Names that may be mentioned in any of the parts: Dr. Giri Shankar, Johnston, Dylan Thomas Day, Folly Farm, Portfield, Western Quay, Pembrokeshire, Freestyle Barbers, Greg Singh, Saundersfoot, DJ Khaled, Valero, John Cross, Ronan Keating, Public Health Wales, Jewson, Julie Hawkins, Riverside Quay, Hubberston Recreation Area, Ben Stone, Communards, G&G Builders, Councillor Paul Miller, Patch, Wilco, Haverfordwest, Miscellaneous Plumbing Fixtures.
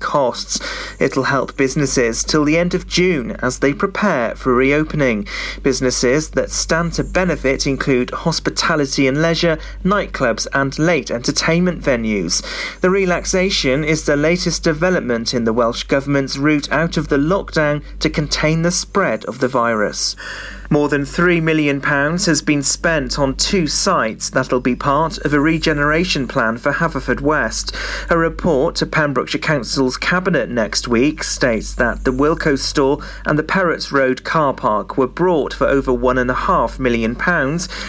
costs. It'll help businesses till the end of June as they prepare for reopening. Businesses that stand to benefit include hospitality and leisure, nightclubs and late entertainment venues. The relaxation is the latest development in the Welsh Government's route out of the lockdown to contain the spread of the virus. More than £3 million has been spent on two sites that'll be part of a regeneration plan for Haverfordwest. A report to Pembrokeshire Council's Cabinet next week states that the Wilco store and the Perrott's Road car park were bought for over £1.5 million,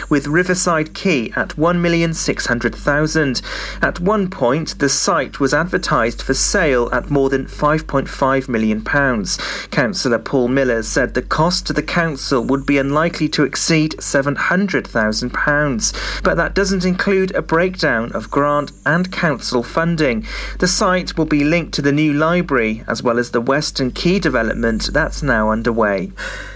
with Riverside Quay at £1,600,000. At one point, the site was advertised for sale at more than £5.5 million. Councillor Paul Miller said the cost to the council would be unlikely to exceed £700,000, but that doesn't include a breakdown of grant and council funding. The site will be linked to the new library as well as the Western Quay development that's now underway.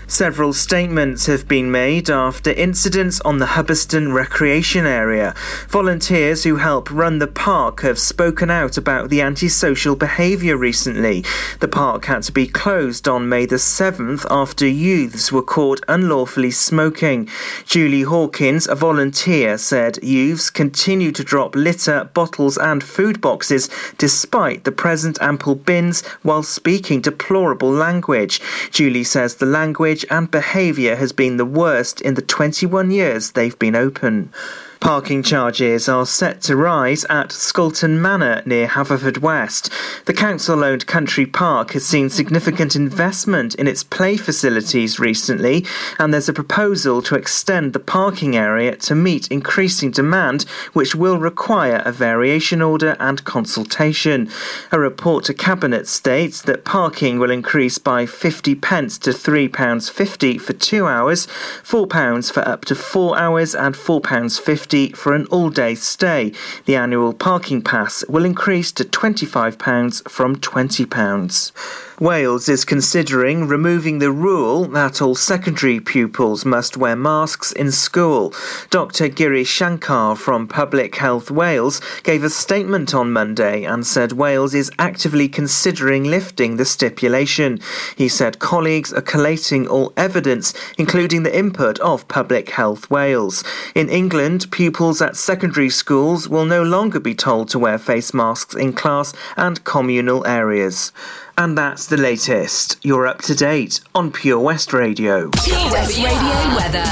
Several statements have been made after incidents on the Hubberston Recreation Area. Volunteers who help run the park have spoken out about the antisocial behaviour recently. The park had to be closed on May the 7th after youths were caught unlawfully smoking. Julie Hawkins, a volunteer, said youths continue to drop litter, bottles and food boxes despite the present ample bins while speaking deplorable language. Julie says the language and behaviour has been the worst in the 21 years they've been open. Parking charges are set to rise at Scolton Manor near Haverfordwest. The council-owned country park has seen significant investment in its play facilities recently, and there's a proposal to extend the parking area to meet increasing demand, which will require a variation order and consultation. A report to Cabinet states that parking will increase by 50p to £3.50 for 2 hours, £4 for up to 4 hours and £4.50 for an all-day stay. The annual parking pass will increase to £25 from £20. Wales is considering removing the rule that all secondary pupils must wear masks in school. Dr. Giri Shankar from Public Health Wales gave a statement on Monday and said Wales is actively considering lifting the stipulation. He said colleagues are collating all evidence, including the input of Public Health Wales. In England, pupils at secondary schools will no longer be told to wear face masks in class and communal areas. And that's the latest. You're up to date on Pure West Radio. Pure West Radio weather.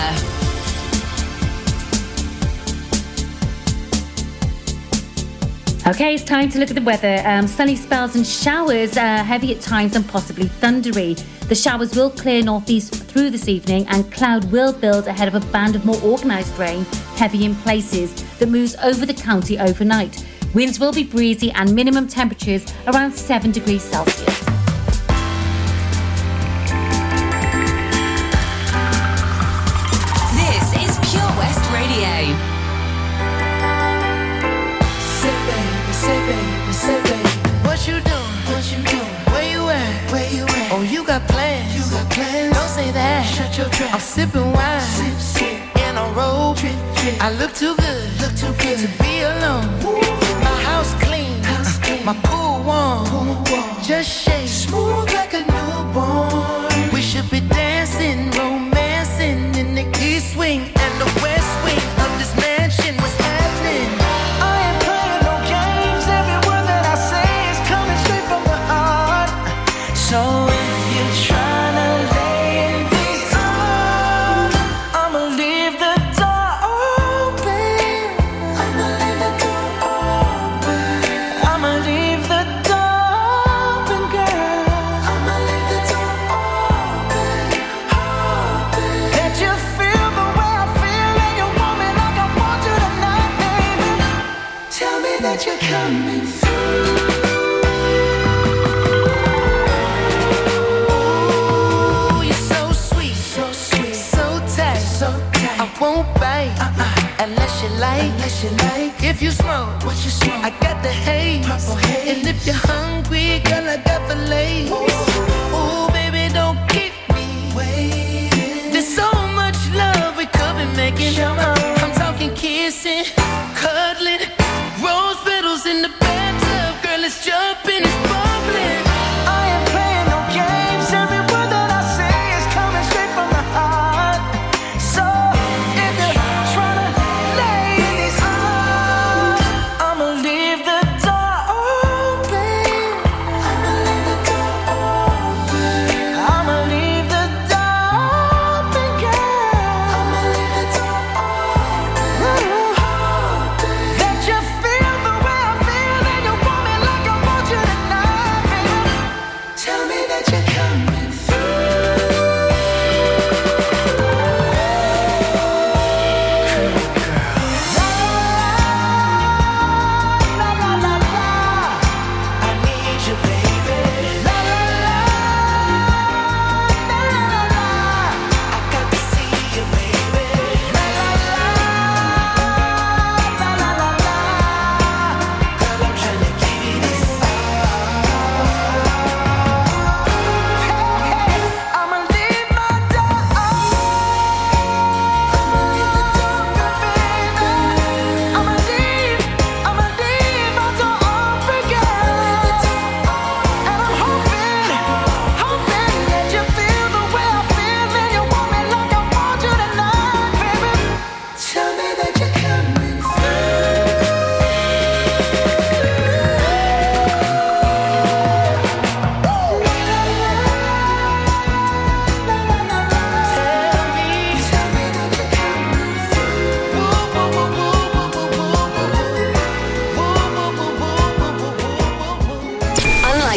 Okay, it's time to look at the weather. Sunny spells and showers, heavy at times and possibly thundery. The showers will clear northeast through this evening and cloud will build ahead of a band of more organised rain, heavy in places, that moves over the county overnight. Winds will be breezy and minimum temperatures around 7 degrees Celsius. This is Pure West Radio. Say baby, say baby, say baby. What you doing? What you doing? Where you at? Where you at? Oh, you got plans. You got plans. Don't say that. Shut your trap. I'm sipping wine. Sip, sip. And I'm roll. Trip, trip. I look too good to be alone. Woo. House clean. My pool warm. Just shake, smooth like a newborn. We should be dancing, romancing in the east wing and the west wing of this mansion. What's happening? I ain't playing no games. Every word that I say is coming straight from my heart. So if you're trying to lay in these arms, I'ma leave the door open. I'ma leave the door open. I'ma leave the door open, girl. I'ma leave the door open. That you feel the way I feel, and you want me like I want you tonight, baby. Tell me that you're coming through. Ooh, you're so sweet, so sweet, so tight. I won't bite unless you like, If you smoke, what you smoke? I got the haze. Purple haze. And if you're hungry, girl, I got fillets. Ooh. Ooh, baby, don't keep me waiting. There's so much love we could be making. I'm talking kissing, cuddling, rose petals in the bathtub. Girl, it's jumping, it's bumping.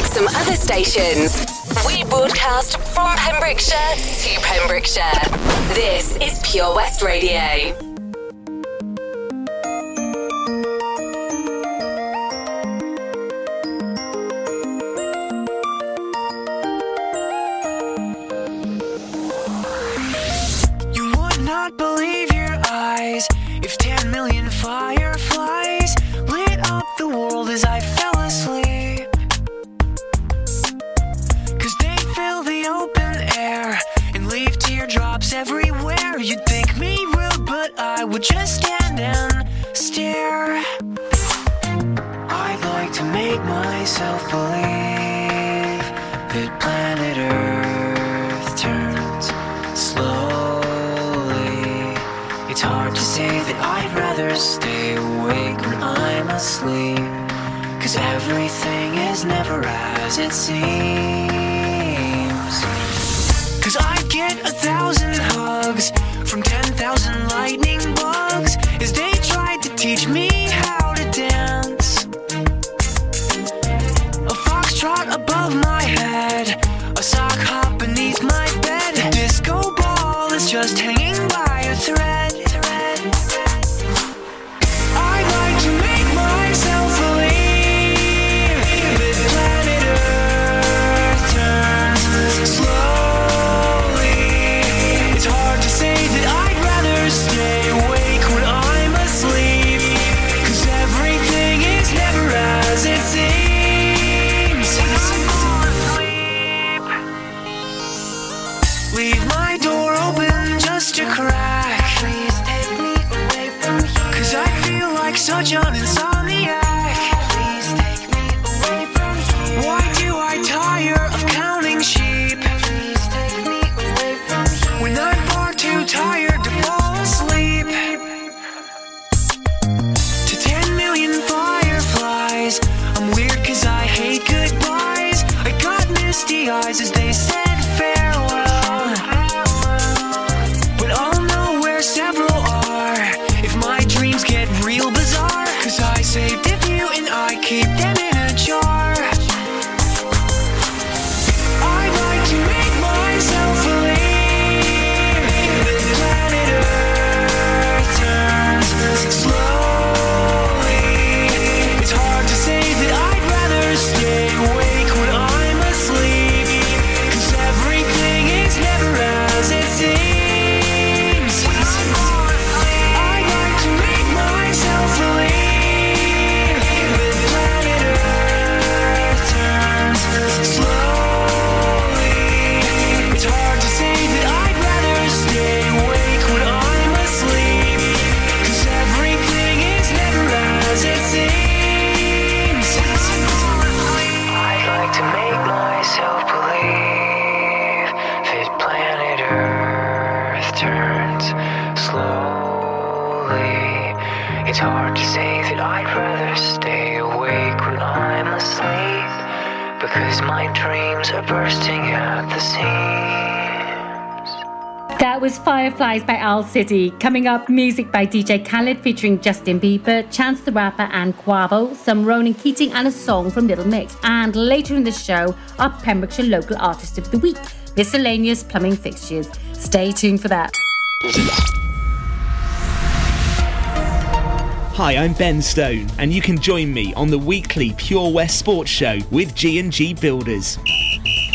Unlike some other stations, we broadcast from Pembrokeshire to Pembrokeshire. This is Pure West Radio. City. Coming up, music by DJ Khaled featuring Justin Bieber, Chance the Rapper and Quavo, some Ronan Keating and a song from Little Mix. And later in the show, our Pembrokeshire Local Artist of the Week, Miscellaneous Plumbing Fixtures. Stay tuned for that. Hi, I'm Ben Stone, and you can join me on the weekly Pure West Sports Show with G&G Builders.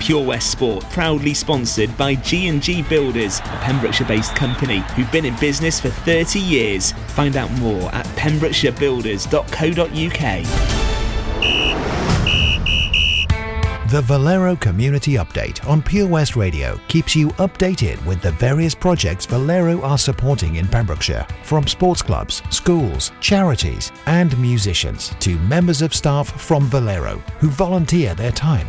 Pure West Sport, proudly sponsored by G&G Builders, a Pembrokeshire-based company who've been in business for 30 years. Find out more at PembrokeshireBuilders.co.uk. The Valero Community Update on Pure West Radio keeps you updated with the various projects Valero are supporting in Pembrokeshire, from sports clubs, schools, charities and musicians to members of staff from Valero who volunteer their time.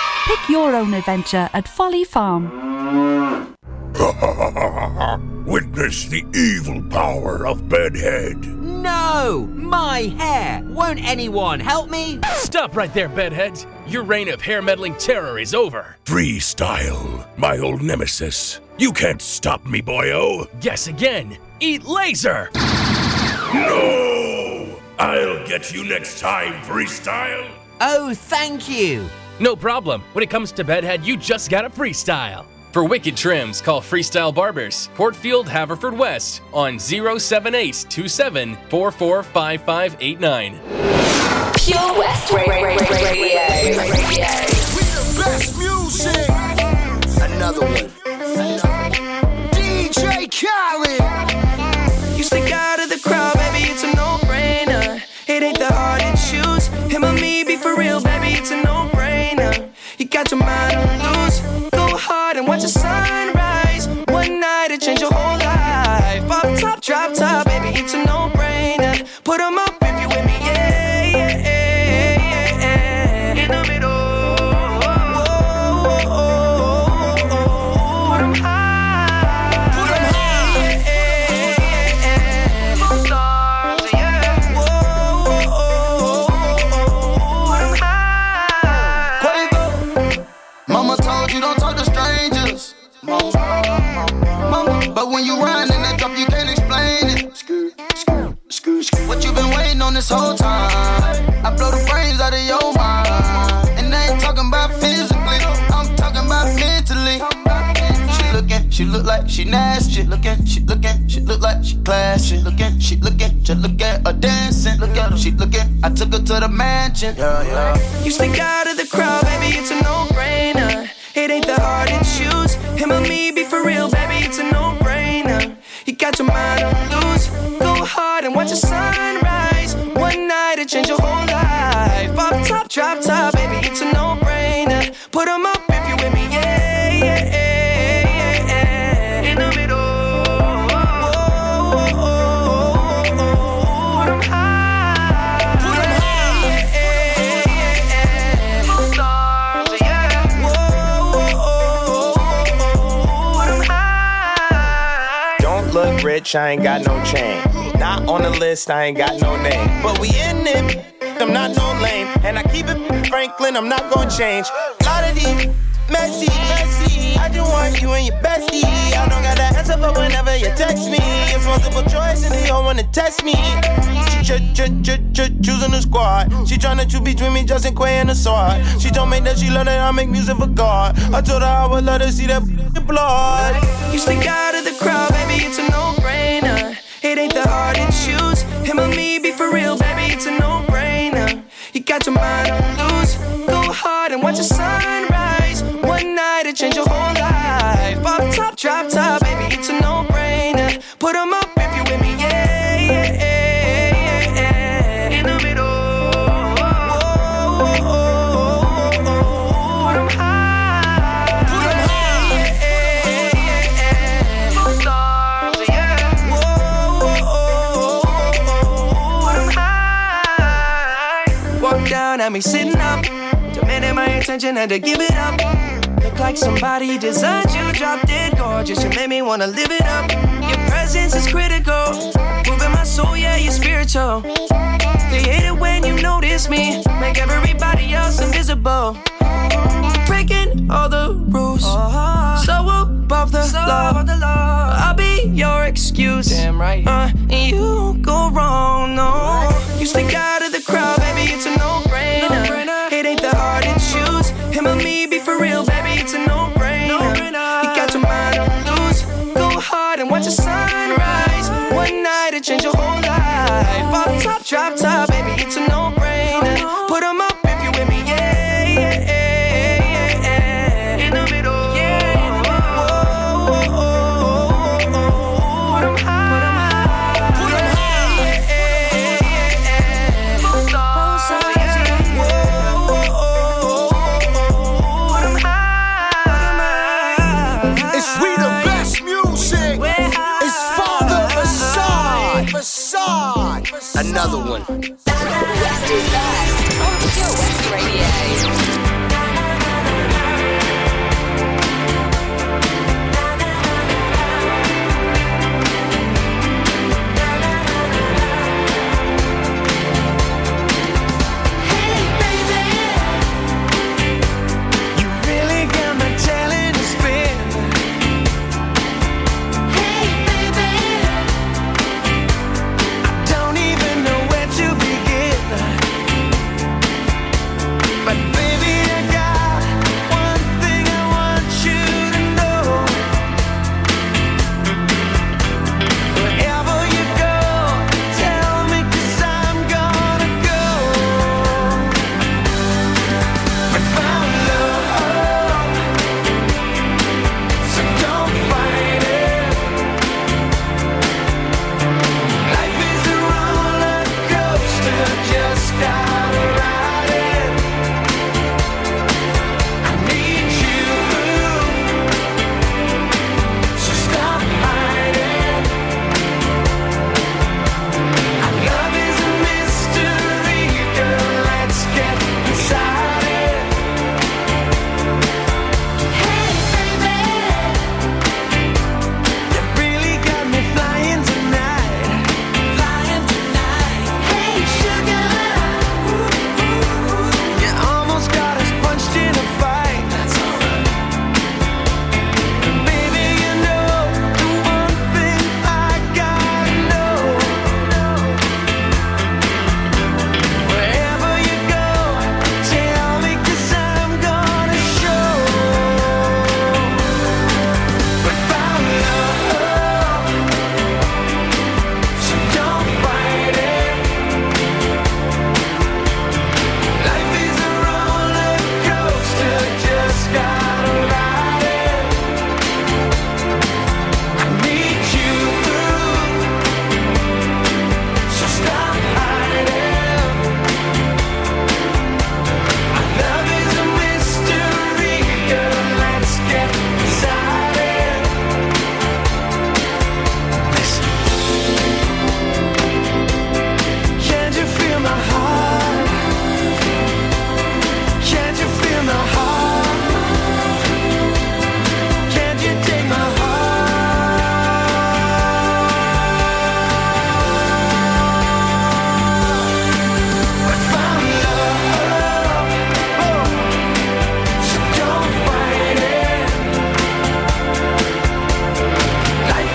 Pick your own adventure at Folly Farm. Witness the evil power of Bedhead. No! My hair! Won't anyone help me? Stop right there, Bedheads. Your reign of hair-meddling terror is over. Freestyle, my old nemesis. You can't stop me, boyo. Guess again. Eat laser! No! I'll get you next time, Freestyle. Oh, thank you. No problem. When it comes to Bedhead, you just gotta freestyle. For wicked trims, call Freestyle Barbers, Portfield, Haverfordwest, on 07827445589. Pure West Radio. We the best music. Another one. DJ Khaled. You stick out of the crowd, baby. It's a no-brainer. It ain't the hard to choose. Him or me, be for real, baby. It's a no-brainer. You got your mind on loose. Go hard and watch the sunrise. One night it changed your whole life. Pop top, drop top, baby, it's a no-brainer. Put them up if you with me, yeah, yeah, yeah, yeah. In the middle, oh, oh, oh, oh, oh. Put them high, yeah, yeah, yeah, yeah. Stars, yeah. Oh, oh, oh, oh, oh. Put them high. Mama told you don't talk to strangers. Mama, but when you riding in that drop, you can't explain it. What you been waiting on this whole time? I blow the brains out of your mind. And I ain't talking about physically, I'm talking about mentally. She looking, she look like she nasty. Looking, she looking, she look like she classy. Looking, she looking, just look at her dancing. Look at her, she looking. I took her to the mansion. Yeah, yeah. You stick out of the crowd, baby, it's a no-brainer. It ain't the hard to choose. Him or me, be for real, baby, it's a no-brainer. You got your mind on loose. Go hard and watch the sunrise. One night it changed your whole life. Pop top, drop top, baby, it's a no-brainer. Put them up if you with me, yeah, yeah, yeah, yeah. In the middle, oh, oh, oh, oh, oh, oh. Put them high. Put them high, yeah, yeah, yeah, yeah. Stars, yeah. Look rich, I ain't got no chain. Not on the list, I ain't got no name. But we in it, I'm not no lame. And I keep it Franklin, I'm not gon' change. Lot of these messy, messy. I just want you and your bestie. I don't got an answer for whenever you text me. It's multiple choice and they don't wanna test me. Choosing the squad. She tryna choose between me, Justin Quay and the sword. She told me that she love that I make music for God. I told her I would love to see that blood. You stick out of the crowd, baby, it's a no-brainer. It ain't the hard to choose. Him or me, be for real, baby, it's a no-brainer. You got your mind on loose. Go hard and watch the sunrise. One night it changed your whole life. Pop top, drop top, baby, it's a no-brainer. Put them up if you with me, yeah, yeah, yeah. At me sitting up, demanding my attention, had to give it up. Look like somebody designed you, drop dead gorgeous. You made me wanna live it up. Your presence is critical, moving my soul, yeah, you're spiritual. They hate it when you notice me, make everybody else invisible. Breaking all the rules, so above the law. I'll be your excuse, damn right. And you don't go wrong, no. You stick out of the crowd, baby, it's a no-brainer. Drop top, baby, it's a no-brainer. Put them up if you with me, yeah, yeah, yeah, yeah. In the middle, yeah. Whoa, whoa, whoa, whoa. Put them high, put them high, yeah, yeah, yeah. Both sides, yeah. Whoa, whoa, whoa. Put them high. It's we the best music. It's Father Facade, Another one. West is best on Pure West Radio. Hey, baby, you really got my talent to spin. Hey, baby, don't even know where to begin, but baby, I got one thing I want you to know. Wherever you go, tell me, 'cause I'm gonna go. I found love, so don't fight it. Life is a roller coaster, just gotta ride it. I need you, so stop hiding. Our love is a mystery, girl, let's get inside it. Hey, baby, you really got me flying tonight. Hey, sugar, you almost got us punched in a fight. That's alright. Baby, you know the one thing I gotta know. Wherever you go, tell me, 'cause I'm gonna show. We found love, so don't fight it. Life is a roller coaster, just gotta ride it. I need you, so stop hiding. Our love is a mystery, girl, let's get inside it. Can't you feel my heart? Can't you feel my heart? Can't you take my heart? I found love, so don't fight it. Life is a roller coaster, just gotta ride it all night long. I need you, so stop hiding.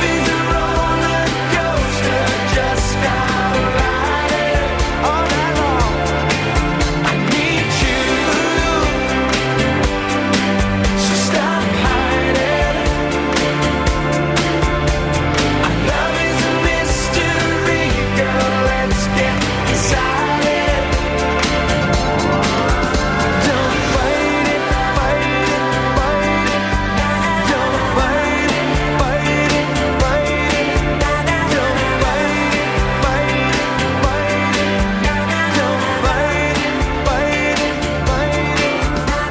Our love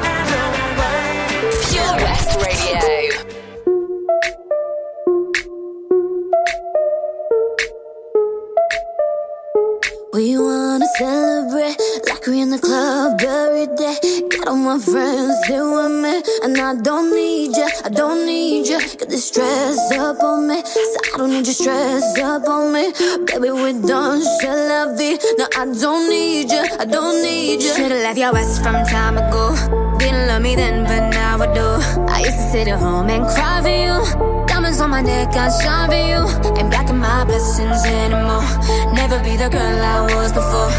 is a mystery, girl, let's get inside it. Don't fight it, fight it, fight it. Don't fight it, fight it, fight it. Don't fight it, fight it, fight it. Don't fight it, fight it, fight it. Don't fight it. Pure West Radio. We wanna celebrate like we're in the club every day. Got all my friends here with me, and I don't need you, I don't need you. Got this stress up on me, so I don't need your stress up on me. Baby, we're done, je la vie. No, I don't need you, I don't need you. Should've left your ass from time ago. Didn't love me then, but now I do. I used to sit at home and cry for you. Diamonds on my neck, I shine for you. Ain't blocking my blessings anymore. Never be the girl I was before.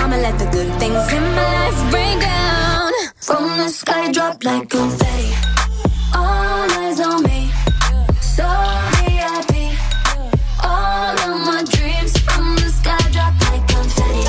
I'ma let the good things in my life rain down from the sky, drop like confetti. All eyes on me, so VIP. All of my dreams from the sky, drop like confetti.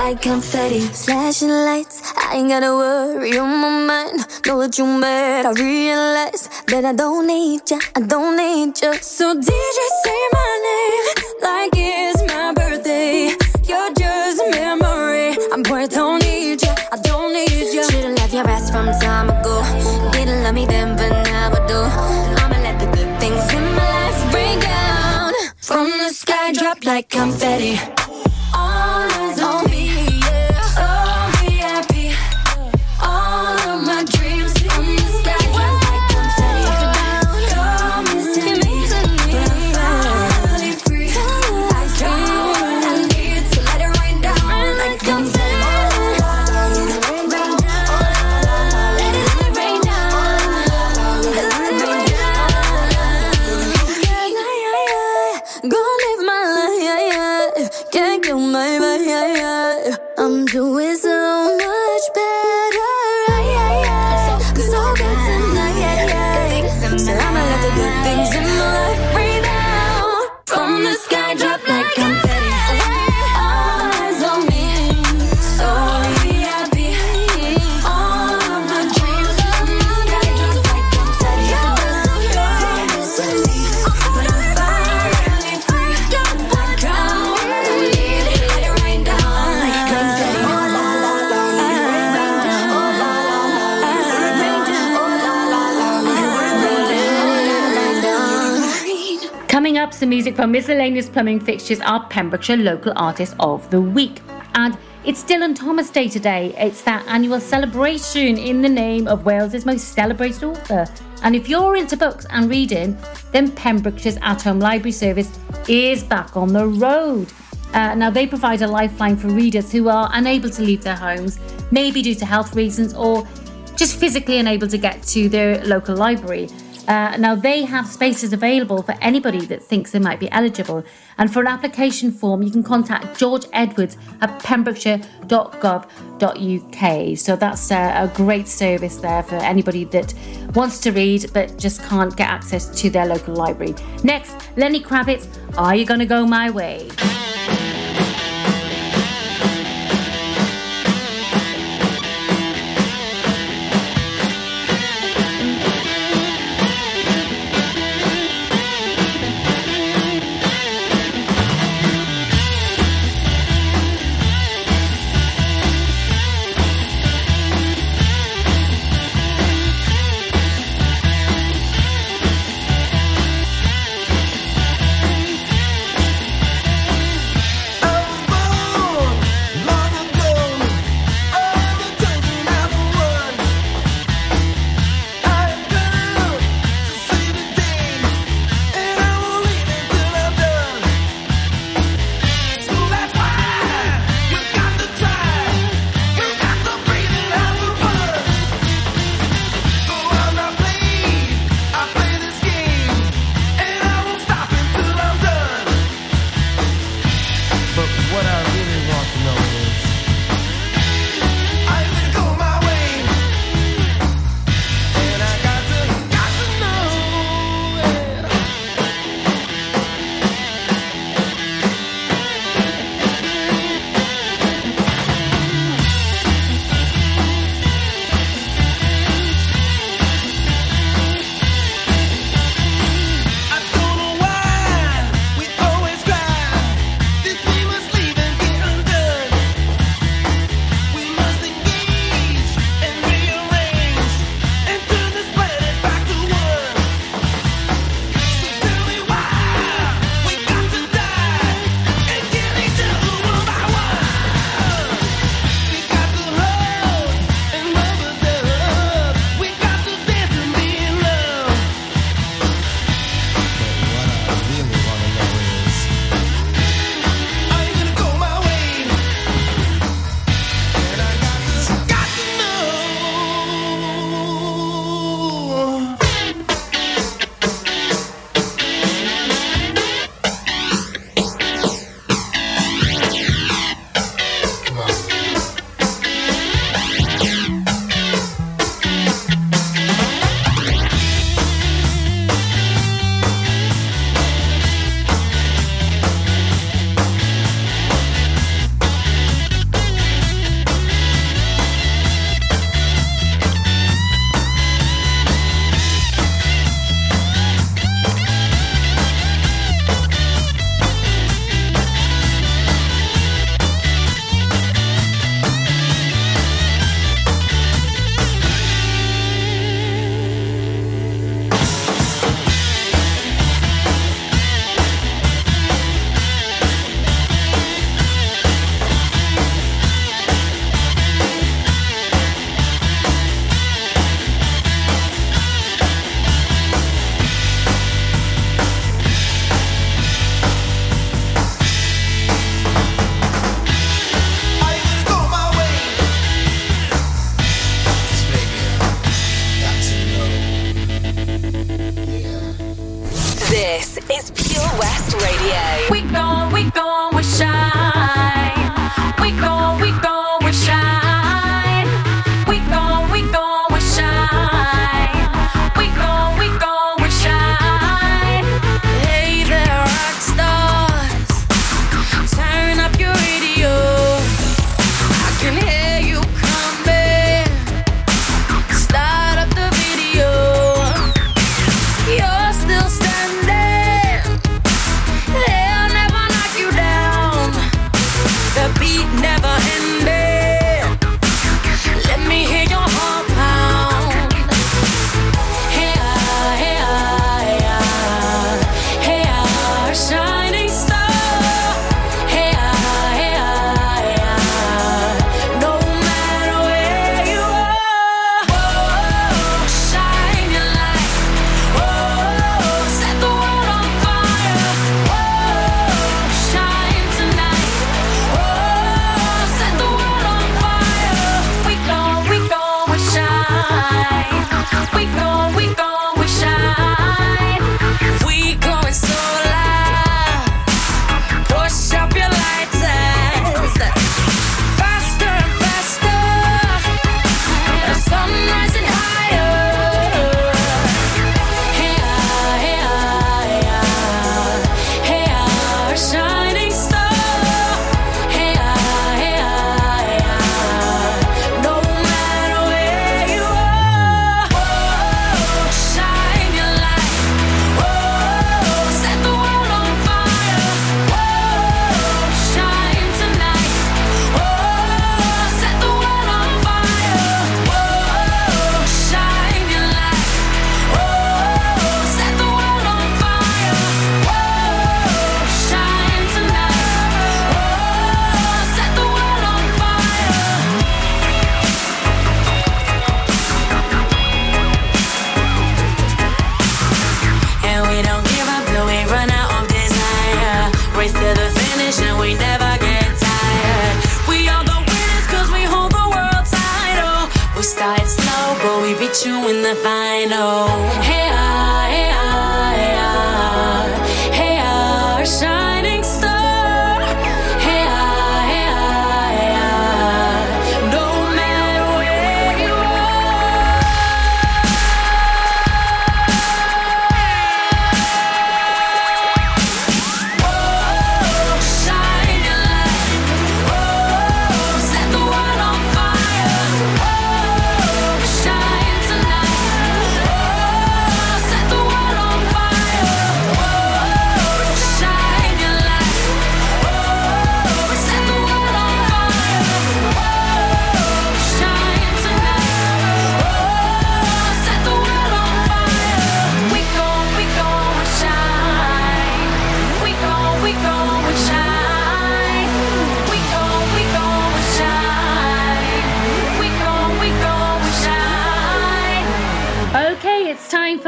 like confetti. Flashing lights, I ain't gotta worry on my mind. Know what you meant, I realize that I don't need ya, I don't need ya. So DJ, say my name like it's my birthday. You're just a memory, I'm boy, I don't need ya, I don't need ya. Should've left your ass from time ago. Didn't love me then, but now I do. I'ma let the good things in my life rain down from the sky, drop like confetti. All eyes on me, yeah. Oh, VIP. All of my dreams from the sky, just like confetti. You're missing me, but I'm finally free. I don't want to leave, so let it rain down like confetti. Let it rain down, let it rain down. Yeah, yeah, yeah. Go live my life, yeah, yeah. Can't kill my vibe, yeah, yeah. I'm doing so much better, yeah, yeah, yeah. So good tonight, yeah, yeah. So I'ma let the good things in my life breathe out from the sky, drop like confetti. All eyes on me, so VIP. All of my dreams from the sky, drop like confetti. You're missing me, but I'm finally free. I don't wanna leave, let it rain down like confetti. Oh la la la, let it rain down. Oh la la la, let it rain down. Oh la la la, let it rain down. Let it rain down. Coming up, some music from Miscellaneous Plumbing Fixtures, our Pembrokeshire Local Artist of the Week. And it's Dylan Thomas Day today. It's that annual celebration in the name of Wales's most celebrated author. And if you're into books and reading, then Pembrokeshire's at-home library service is back on the road. Now, they provide a lifeline for readers who are unable to leave their homes, maybe due to health reasons or just physically unable to get to their local library. Now, they have spaces available for anybody that thinks they might be eligible. And for an application form, you can contact George Edwards at Pembrokeshire.gov.uk. So that's a great service there for anybody that wants to read but just can't get access to their local library. Next, Lenny Kravitz, Are You Gonna Go My Way?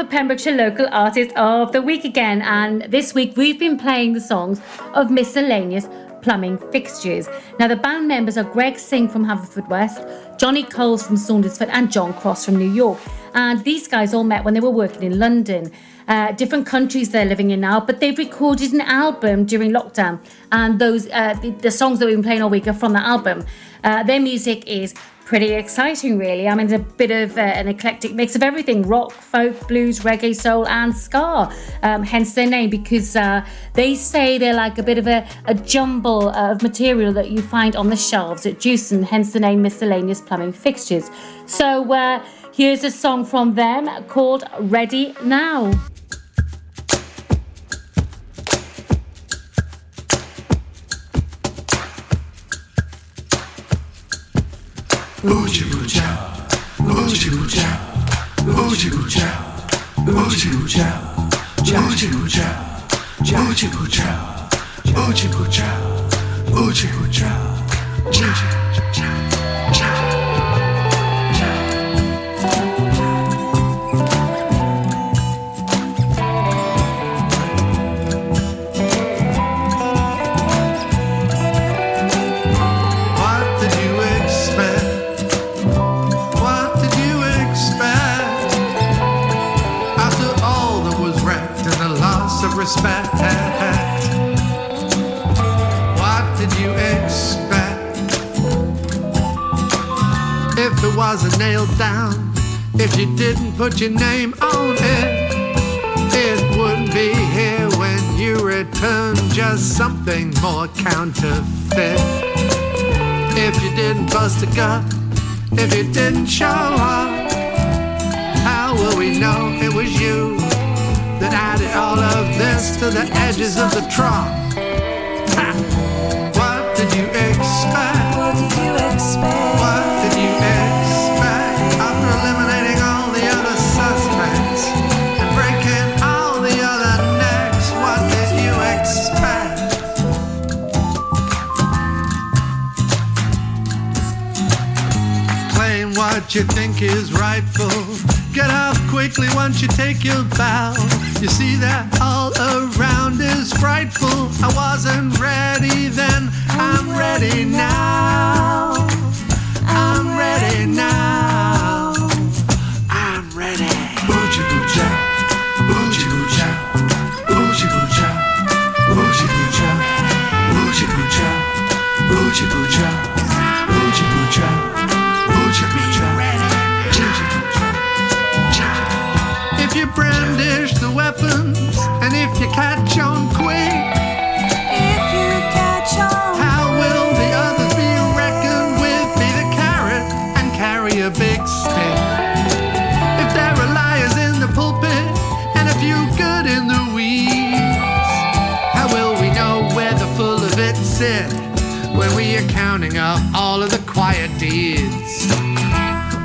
Pembrokeshire Local Artist of the Week again, and this week we've been playing the songs of Miscellaneous Plumbing Fixtures. Now the band members are Greg Singh from Haverfordwest, Johnny Coles from Saundersfoot and John Cross from New York, and these guys all met when they were working in London. Different countries they're living in now, but they've recorded an album during lockdown, and those the songs that we've been playing all week are from that album. Their music is pretty exciting, really. I mean, it's a bit of an eclectic mix of everything: rock, folk, blues, reggae, soul and ska, hence their name, because they say they're like a bit of a jumble of material that you find on the shelves at Jewson, hence the name Miscellaneous Plumbing Fixtures. So here's a song from them called Ready Now. Oochie-oocha, oochie-oocha, oochie-oocha, oochie-oocha, oochie-oocha, oochie-oocha, oochie-oocha, oochie-oocha, oochie-oocha. Respect. What did you expect? If it wasn't nailed down, if you didn't put your name on it, it wouldn't be here when you returned, just something more counterfeit. If you didn't bust a gut, if you didn't show up, how will we know it was you that added all of this to the edges of the trough? Ha! What did you expect? claim what you think is rightful. Get up quickly once you take your bow. You see that all around is frightful. I wasn't ready then, I'm ready now. I'm ready now. I'm ready. Boochie-boocha, boochie-boocha, boochie-boocha, boochie-boocha, boochie-boocha, boochie-boocha, boochie-boocha, boochie-boocha. If you brandish the weapons, and if you catch on quick, if you catch on, how will the others be reckoned with? Be the carrot and carry a big stick. If there are liars in the pulpit and a few good in the weeds, how will we know where the full of it sit when we are counting up all of the quiet deeds?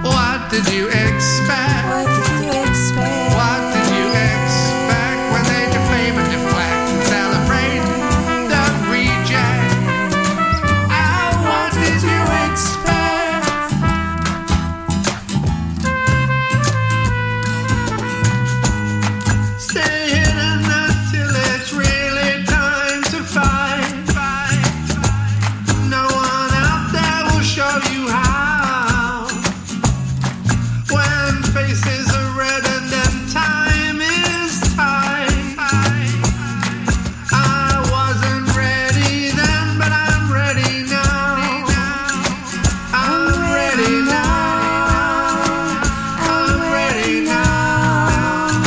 What did you expect? What did you expect? What did you expect when they defame and deflect and celebrate the reject? Oh, what did you expect? Stay hidden until it's really time to fight. No one out there will show you how. Faces are red and then time is tight. I wasn't ready then, but I'm ready now. I'm ready now. I'm ready now.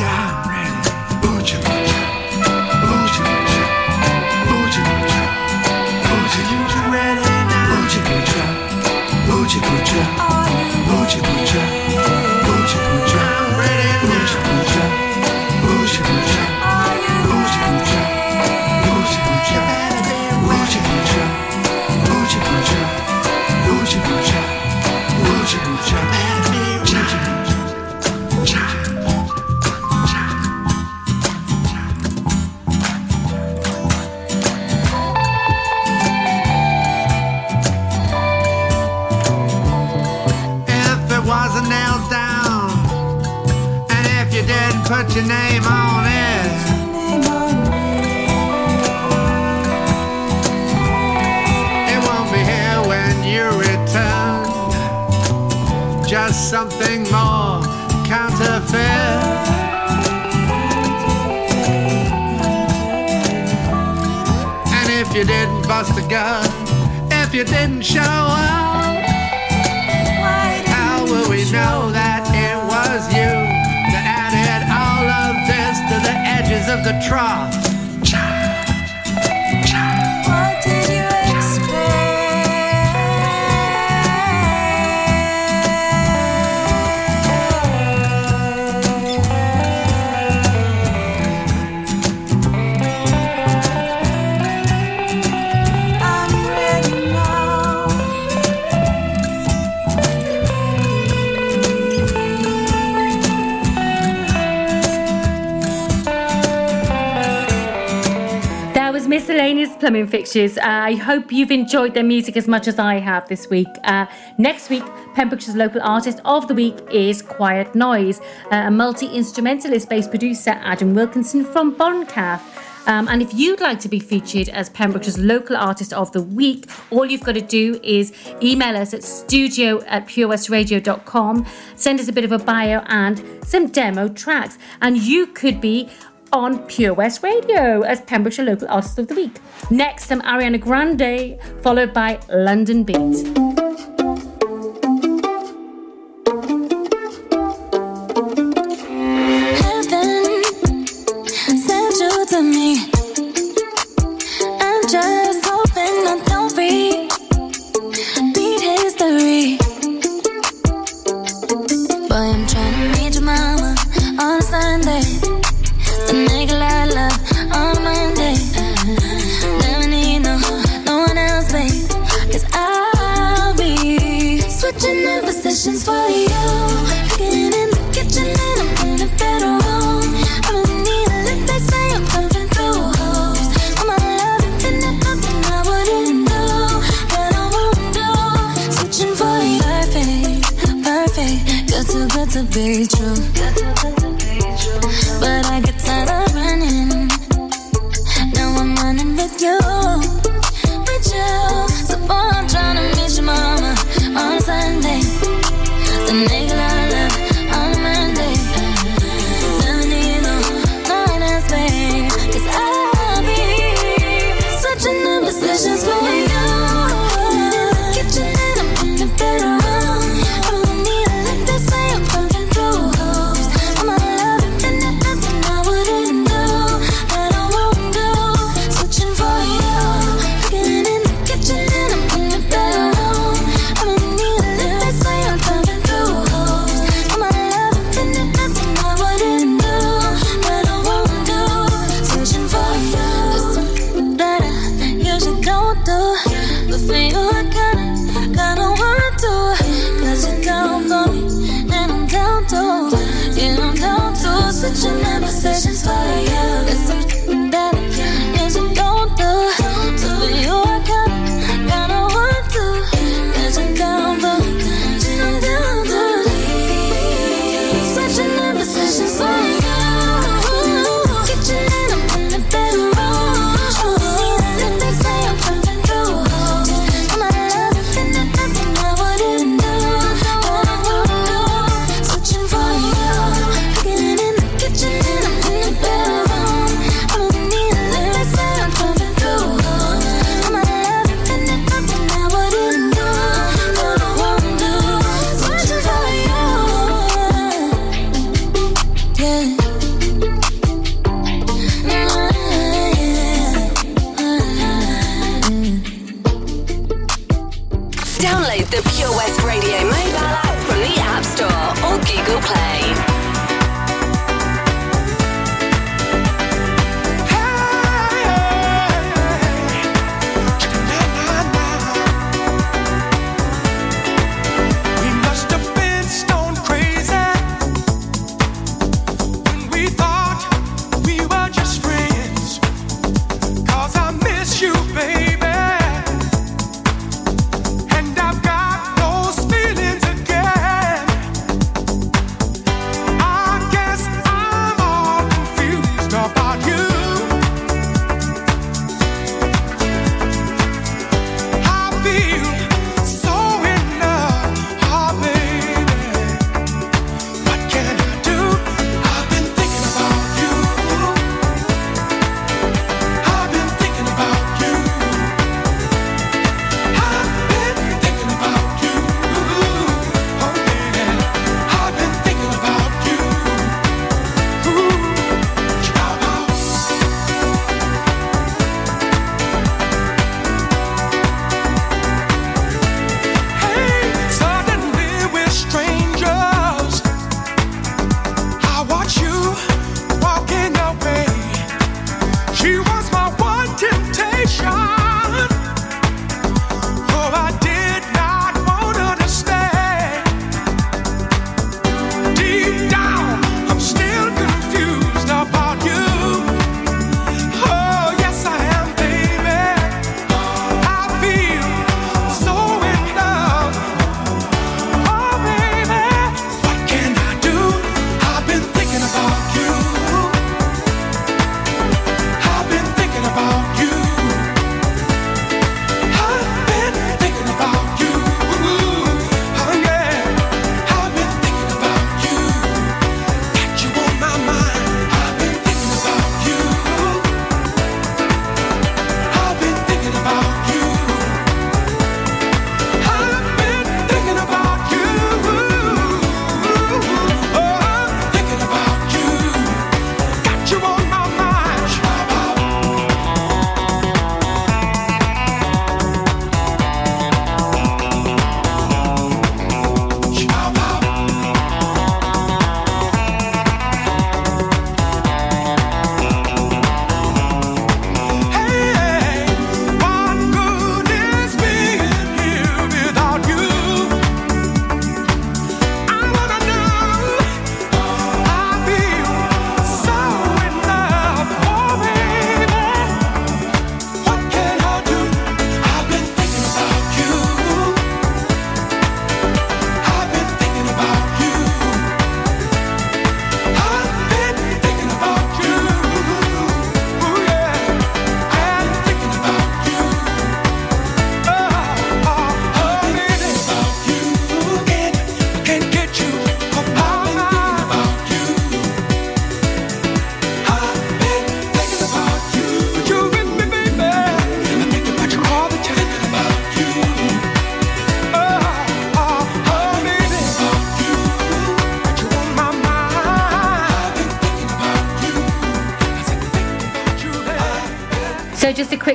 Yeah, I'm ready. Boochie, boochie, boochie, boochie, ready now. Boochie, boochie, boochie, boochie, boochie. Put your name on it. It won't be here when you return, just something more counterfeit. And if you didn't bust a gun, if you didn't show up, how will we know that it was you? The edges of the trough. What did you expect? I'm ready now. Miscellaneous Plumbing Fixtures. I hope you've enjoyed their music as much as I have this week. Next week, Pembrokeshire's Local Artist of the Week is Quiet Noise, a multi-instrumentalist-based producer, Adam Wilkinson from Boncath. And if you'd like to be featured as Pembrokeshire's Local Artist of the Week, all you've got to do is email us at studio@purewestradio.com, send us a bit of a bio and some demo tracks, and you could be on Pure West Radio as Pembrokeshire Local Artist of the Week. Next, some Ariana Grande, followed by London Beat. Perfect. be true, but I get tired of running. Now I'm running with you, with you. So boy, I'm tryna meet your mama on Sunday. The nigga I love on Monday. Never need no night and space, 'cause I'll be switching the positions for you.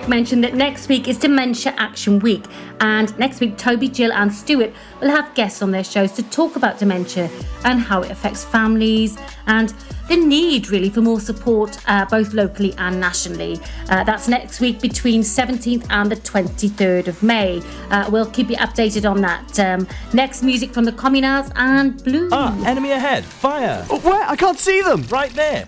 quick mention that next week is Dementia Action Week, and next week Toby, Jill and Stuart will have guests on their shows to talk about dementia and how it affects families and the need really for more support both locally and nationally. That's next week between 17th and the 23rd of May. We'll keep you updated on that. Next, music from the Communards and Blues. Enemy ahead, fire. Oh, where? I can't see them. Right there,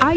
Eye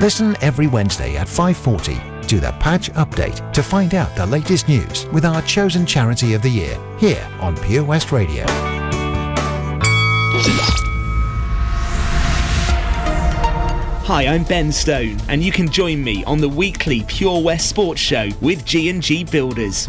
Listen every Wednesday at 5:40 to the Patch Update to find out the latest news with our chosen charity of the year here on Pure West Radio. Hi, I'm Ben Stone, and you can join me on the weekly Pure West Sports Show with G&G Builders.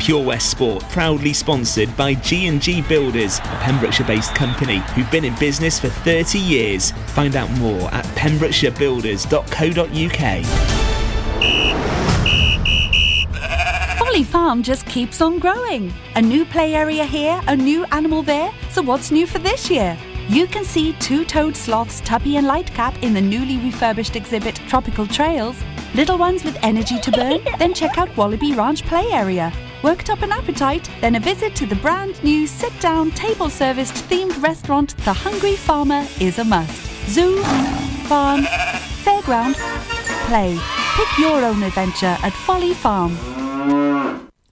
Pure West Sport, proudly sponsored by G&G Builders, a Pembrokeshire-based company who've been in business for 30 years. Find out more at PembrokeshireBuilders.co.uk. Folly Farm just keeps on growing. A new play area here, a new animal there. So what's new for this year? You can see two-toed sloths Tuppy and Lightcap in the newly refurbished exhibit Tropical Trails. Little ones with energy to burn? Then check out Wallaby Ranch Play Area. Worked up an appetite? Then a visit to the brand new sit-down, table-serviced themed restaurant The Hungry Farmer is a must. Zoo, farm, fairground, play. Pick your own adventure at Folly Farm.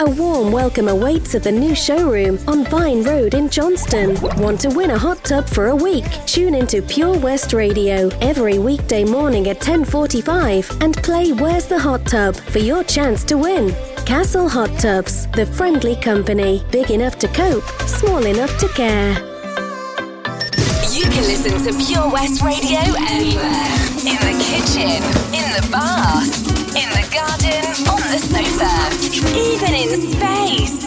A warm welcome awaits at the new showroom on Vine Road in Johnston. Want to win a hot tub for a week? Tune into Pure West Radio every weekday morning at 10:45 and play Where's the Hot Tub for your chance to win. Castle Hot Tubs, the friendly company, big enough to cope, small enough to care. You can listen to Pure West Radio anywhere. In the kitchen, in the bath, in the garden, on the sofa, even in space.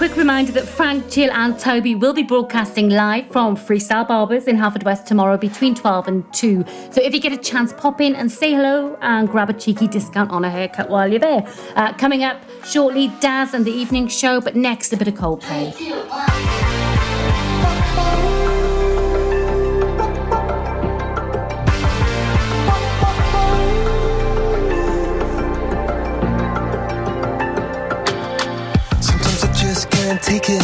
quick reminder that Frank, Jill and Toby will be broadcasting live from Freestyle Barbers in Haverfordwest tomorrow between 12 and 2. So if you get a chance, pop in and say hello and grab a cheeky discount on a haircut while you're there. Coming up shortly, Daz and the evening show, but next a bit of Coldplay. Can't take it.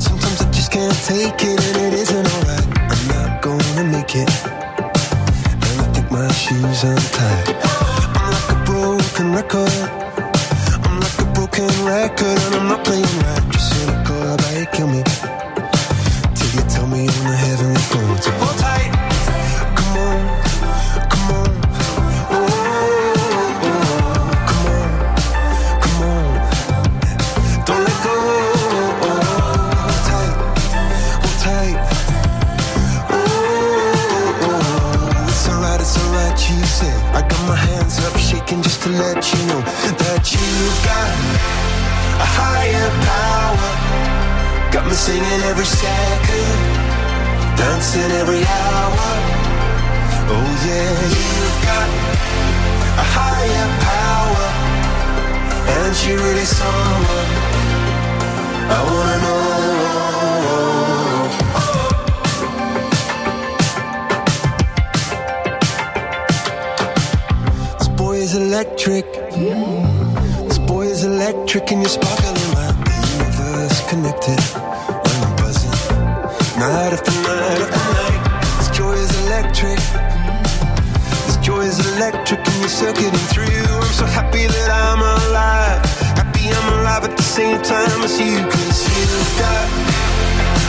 Sometimes I just can't take it, and it isn't alright. I'm not gonna make it, and I think my shoes untied. I'm like a broken record. I'm like a broken record, and I'm not playing right. Just hit a call, like kill me, till you tell me on the heavenly phone. So hold tight. Come on, come on. I got my hands up shaking just to let you know that you've got a higher power. Got me singing every second, dancing every hour. Oh yeah, you've got a higher power, and she really someone I wanna know. Oh. Is electric. This boy is electric, and you're sparkling like the universe connected. When I'm buzzing, night after night after night. This joy is electric. This joy is electric, and you're circuiting through. I'm so happy that I'm alive. Happy I'm alive at the same time as you, 'cause you've got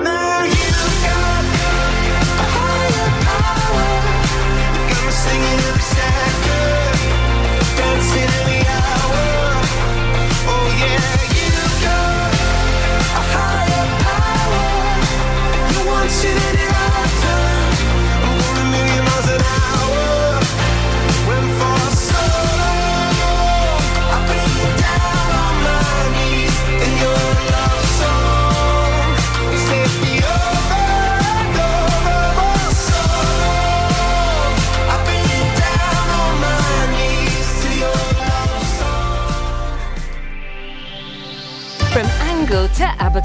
now. You've got a higher power. You got me singing every second, dancing every hour. Oh yeah, you've got a higher power. You want shit in it after. I'm going a million miles an hour. Went for so long. I've been down on my knees in your love. Go to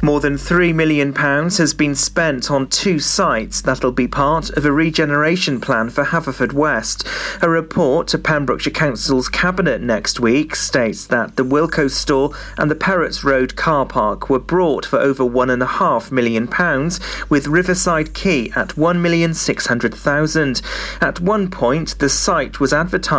More than £3 million has been spent on two sites that'll be part of a regeneration plan for Haverfordwest. A report to Pembrokeshire Council's Cabinet next week states that the Wilco store and the Perrott's Road car park were bought for over £1.5 million, with Riverside Quay at £1,600,000. At one point, the site was advertised